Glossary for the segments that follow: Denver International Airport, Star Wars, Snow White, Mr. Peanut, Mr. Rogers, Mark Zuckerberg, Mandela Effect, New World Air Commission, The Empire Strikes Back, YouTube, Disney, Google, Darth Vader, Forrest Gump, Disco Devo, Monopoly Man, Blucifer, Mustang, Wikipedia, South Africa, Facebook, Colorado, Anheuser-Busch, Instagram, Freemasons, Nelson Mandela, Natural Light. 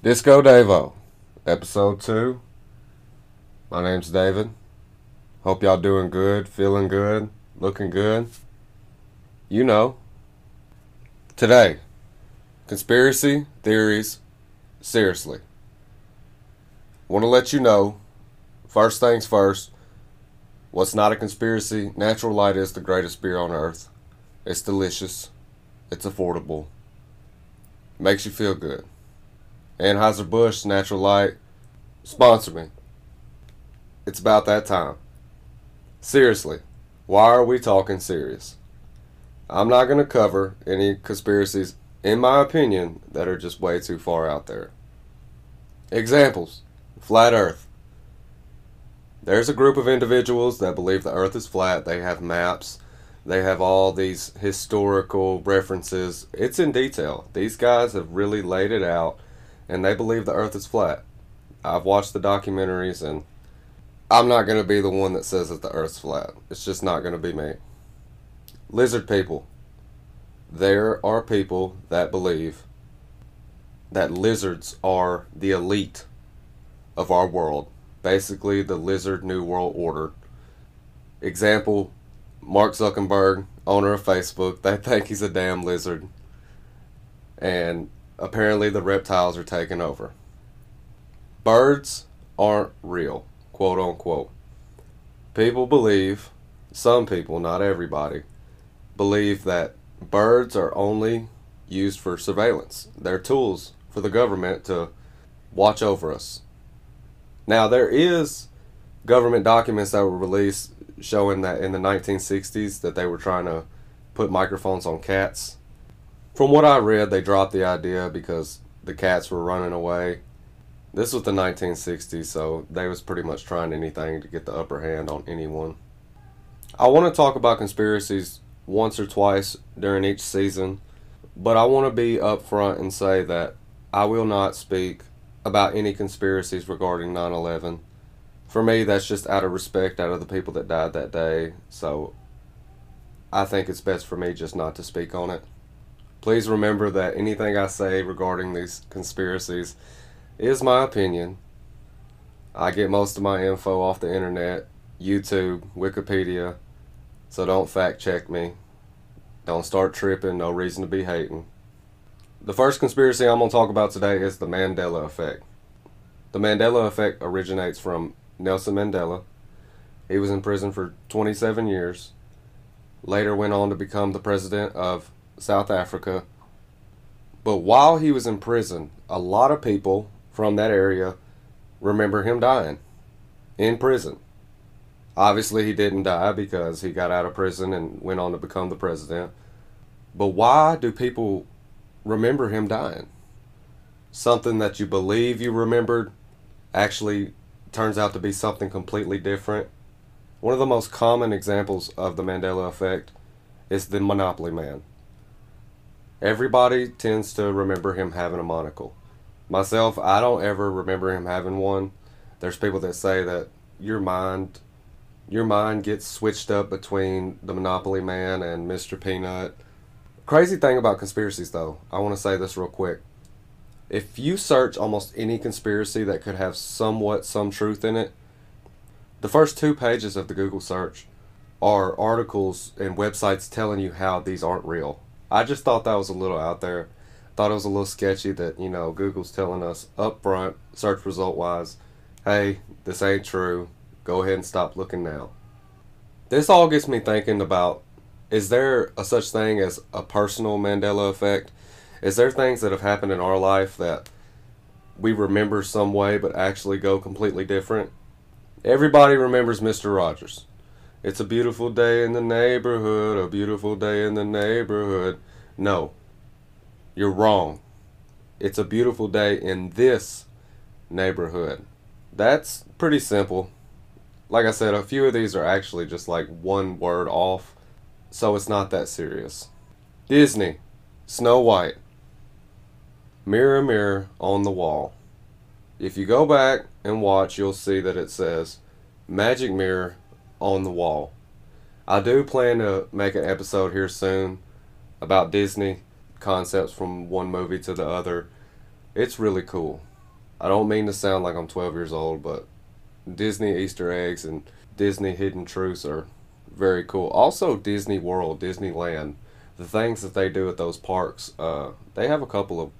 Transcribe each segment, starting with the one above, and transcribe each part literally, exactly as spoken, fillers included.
Disco Devo, episode two. My name's David. Hope y'all doing good, feeling good, looking good. You know. Today, conspiracy theories, seriously. Want to let you know, first things first, what's not a conspiracy, Natural Light is the greatest beer on earth. It's delicious. It's affordable. Makes you feel good. Anheuser-Busch, Natural Light, sponsor me. It's about that time. Seriously, why are we talking serious? I'm not going to cover any conspiracies, in my opinion, that are just way too far out there. Examples. Flat Earth. There's a group of individuals that believe the Earth is flat. They have maps. They have all these historical references. It's in detail. These guys have really laid it out, and they believe the Earth is flat. I've watched the documentaries, and I'm not going to be the one that says that the Earth's flat. It's just not going to be me. Lizard people. There are people that believe that lizards are the elite of our world. Basically, the lizard New World Order. Example, Mark Zuckerberg, owner of Facebook, they think he's a damn lizard. And apparently the reptiles are taking over. Birds aren't real, quote unquote. People believe, some people, not everybody, believe that birds are only used for surveillance. They're tools for the government to watch over us. Now, there is government documents that were released showing that in the nineteen sixties that they were trying to put microphones on cats. From what I read, they dropped the idea because the cats were running away. This was the nineteen sixties, so they was pretty much trying anything to get the upper hand on anyone. I want to talk about conspiracies once or twice during each season, but I want to be upfront and say that I will not speak about any conspiracies regarding nine eleven. For me, that's just out of respect, out of the people that died that day. So I think it's best for me just not to speak on it. Please remember that anything I say regarding these conspiracies is my opinion. I get most of my info off the internet, YouTube, Wikipedia. So don't fact check me. Don't start tripping. No reason to be hating. The first conspiracy I'm going to talk about today is the Mandela Effect. The Mandela Effect originates from Nelson Mandela. He was in prison for twenty-seven years. Later went on to become the president of South Africa. But while he was in prison, a lot of people from that area remember him dying in prison. Obviously, he didn't die because he got out of prison and went on to become the president. But why do people remember him dying? Something that you believe you remembered actually turns out to be something completely different. One of the most common examples of the Mandela Effect is the Monopoly Man. Everybody tends to remember him having a monocle. Myself, I don't ever remember him having one. There's people that say that your mind, your mind gets switched up between the Monopoly Man and Mister Peanut. Crazy thing about conspiracies, though, I want to say this real quick. If you search almost any conspiracy that could have somewhat some truth in it, the first two pages of the Google search are articles and websites telling you how these aren't real. I just thought that was a little out there. Thought it was a little sketchy that, you know, Google's telling us up front, search result wise, hey, this ain't true. Go ahead and stop looking now. This all gets me thinking about, is there a such thing as a personal Mandela effect? Is there things that have happened in our life that we remember some way but actually go completely different? Everybody remembers Mister Rogers. It's a beautiful day in the neighborhood, a beautiful day in the neighborhood. No, you're wrong. It's a beautiful day in this neighborhood. That's pretty simple. Like I said, a few of these are actually just like one word off, so it's not that serious. Disney, Snow White. Mirror, mirror on the wall. If you go back and watch, you'll see that it says magic mirror on the wall. I do plan to make an episode here soon about Disney. concepts from one movie to the other. It's really cool. I don't mean to sound like I'm twelve years old, but Disney Easter eggs and Disney hidden truths are very cool. Also, Disney World, Disneyland, the things that they do at those parks, uh, they have a couple of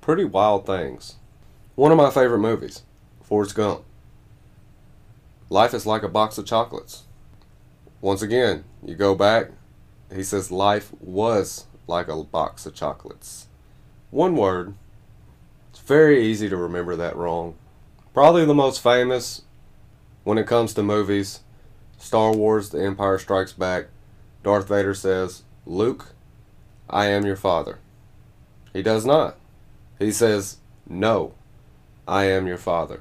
pretty wild things. One of my favorite movies, Forrest Gump. Life is like a box of chocolates. Once again, you go back, he says life was like a box of chocolates. One word. It's very easy to remember that wrong. Probably the most famous when it comes to movies, Star Wars, The Empire Strikes Back. Darth Vader says, "Luke, I am your father." He does not. He says, "No, I am your father."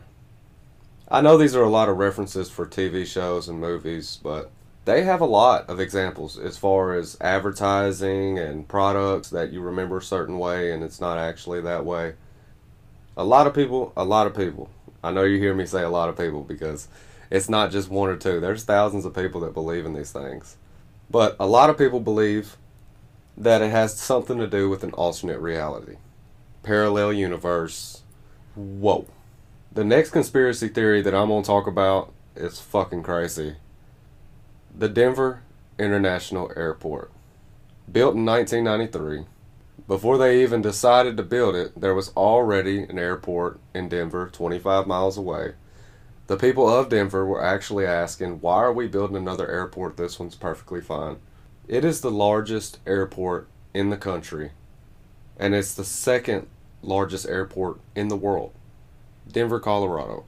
I know these are a lot of references for T V shows and movies, but they have a lot of examples as far as advertising and products that you remember a certain way and it's not actually that way. A lot of people, a lot of people. I know you hear me say a lot of people because it's not just one or two. There's thousands of people that believe in these things. But a lot of people believe that it has something to do with an alternate reality. Parallel universe. Whoa. The next conspiracy theory that I'm going to talk about is fucking crazy. The Denver International Airport. Built in nineteen ninety-three. Before they even decided to build it, there was already an airport in Denver, twenty-five miles away. The people of Denver were actually asking, why are we building another airport? This one's perfectly fine. It is the largest airport in the country, and it's the second largest airport in the world. Denver, Colorado.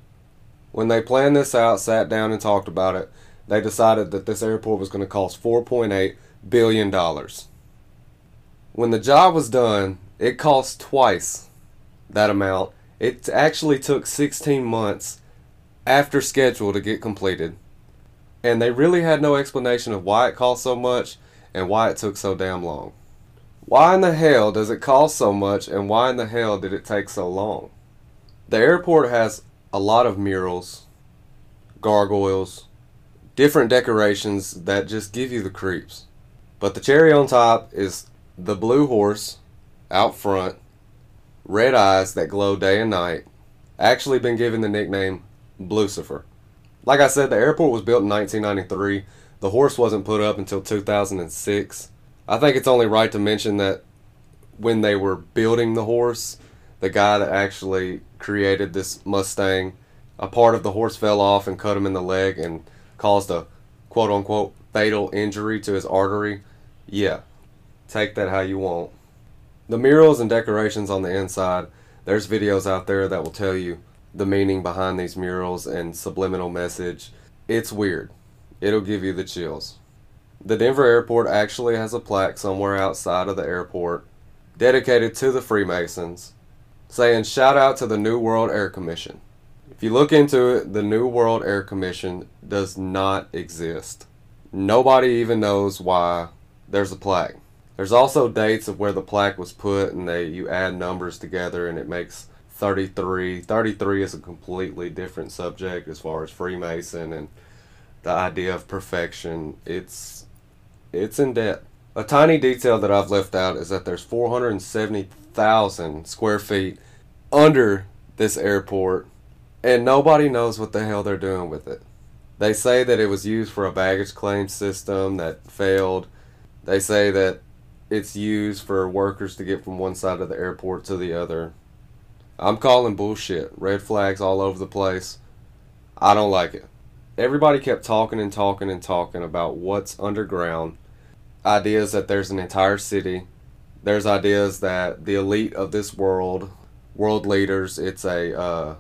When they planned this out, sat down and talked about it, they decided that this airport was going to cost four point eight billion dollars. When the job was done, it cost twice that amount. It actually took sixteen months after schedule to get completed, and they really had no explanation of why it cost so much and why it took so damn long. Why in the hell does it cost so much and why in the hell did it take so long? The airport has a lot of murals, gargoyles, different decorations that just give you the creeps. But the cherry on top is the blue horse out front, red eyes that glow day and night, actually been given the nickname Blucifer. Like I said, the airport was built in nineteen ninety-three. The horse wasn't put up until two thousand six. I think it's only right to mention that when they were building the horse, the guy that actually created this Mustang, a part of the horse fell off and cut him in the leg and caused a quote-unquote fatal injury to his artery. Yeah, take that how you want. The murals and decorations on the inside, there's videos out there that will tell you the meaning behind these murals and subliminal message. It's weird. It'll give you the chills. The Denver airport actually has a plaque somewhere outside of the airport dedicated to the Freemasons saying shout out to the New World Air Commission. If you look into it, the New World Air Commission does not exist. Nobody even knows why there's a plaque. There's also dates of where the plaque was put, and they you add numbers together and it makes thirty-three. thirty-three is a completely different subject as far as Freemason and the idea of perfection. It's it's in depth. A tiny detail that I've left out is that there's four hundred seventy thousand square feet under this airport, and nobody knows what the hell they're doing with it. They say that it was used for a baggage claim system that failed. They say that it's used for workers to get from one side of the airport to the other. I'm calling bullshit. Red flags all over the place. I don't like it. Everybody kept talking and talking and talking about what's underground. Ideas that there's an entire city. There's ideas that the elite of this world, world leaders, it's a, uh,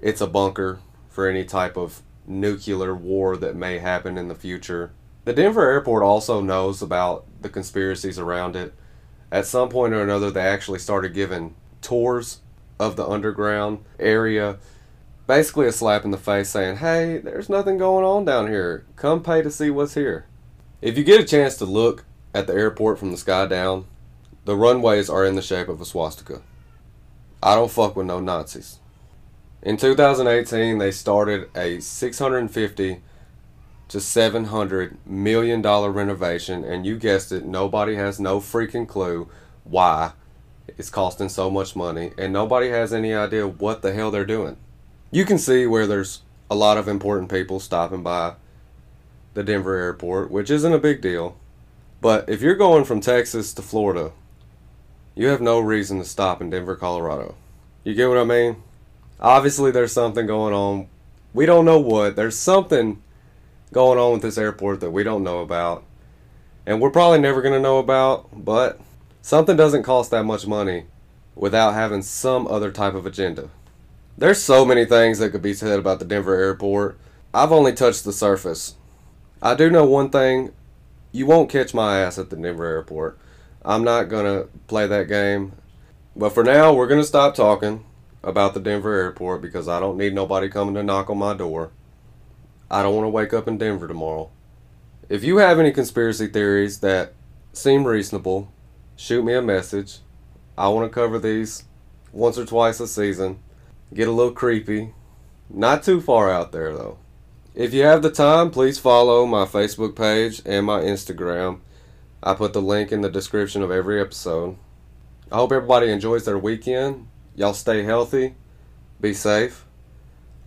it's a bunker for any type of nuclear war that may happen in the future. The Denver airport also knows about the conspiracies around it. At some point or another, they actually started giving tours of the underground area, basically a slap in the face saying, hey, there's nothing going on down here, come pay to see what's here. If you get a chance to look at the airport from the sky down, the runways are in the shape of a swastika. I don't fuck with no Nazis. In two thousand eighteen, they started a six hundred fifty to seven hundred million dollar renovation, and you guessed it, nobody has no freaking clue why It's costing so much money, and nobody has any idea what the hell they're doing. You can see where there's a lot of important people stopping by the Denver airport, which isn't a big deal. But if you're going from Texas to Florida, you have no reason to stop in Denver, Colorado. You get what I mean? Obviously, there's something going on. We don't know what. There's something going on with this airport that we don't know about. And we're probably never going to know about, but something doesn't cost that much money without having some other type of agenda. There's so many things that could be said about the Denver airport. I've only touched the surface. I do know one thing. You won't catch my ass at the Denver airport. I'm not going to play that game. But for now, we're going to stop talking about the Denver airport because I don't need nobody coming to knock on my door. I don't want to wake up in Denver tomorrow. If you have any conspiracy theories that seem reasonable, shoot me a message. I want to cover these once or twice a season. Get a little creepy. Not too far out there, though. If you have the time, please follow my Facebook page and my Instagram. I put the link in the description of every episode. I hope everybody enjoys their weekend. Y'all stay healthy. Be safe.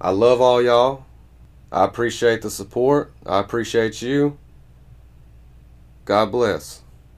I love all y'all. I appreciate the support. I appreciate you. God bless.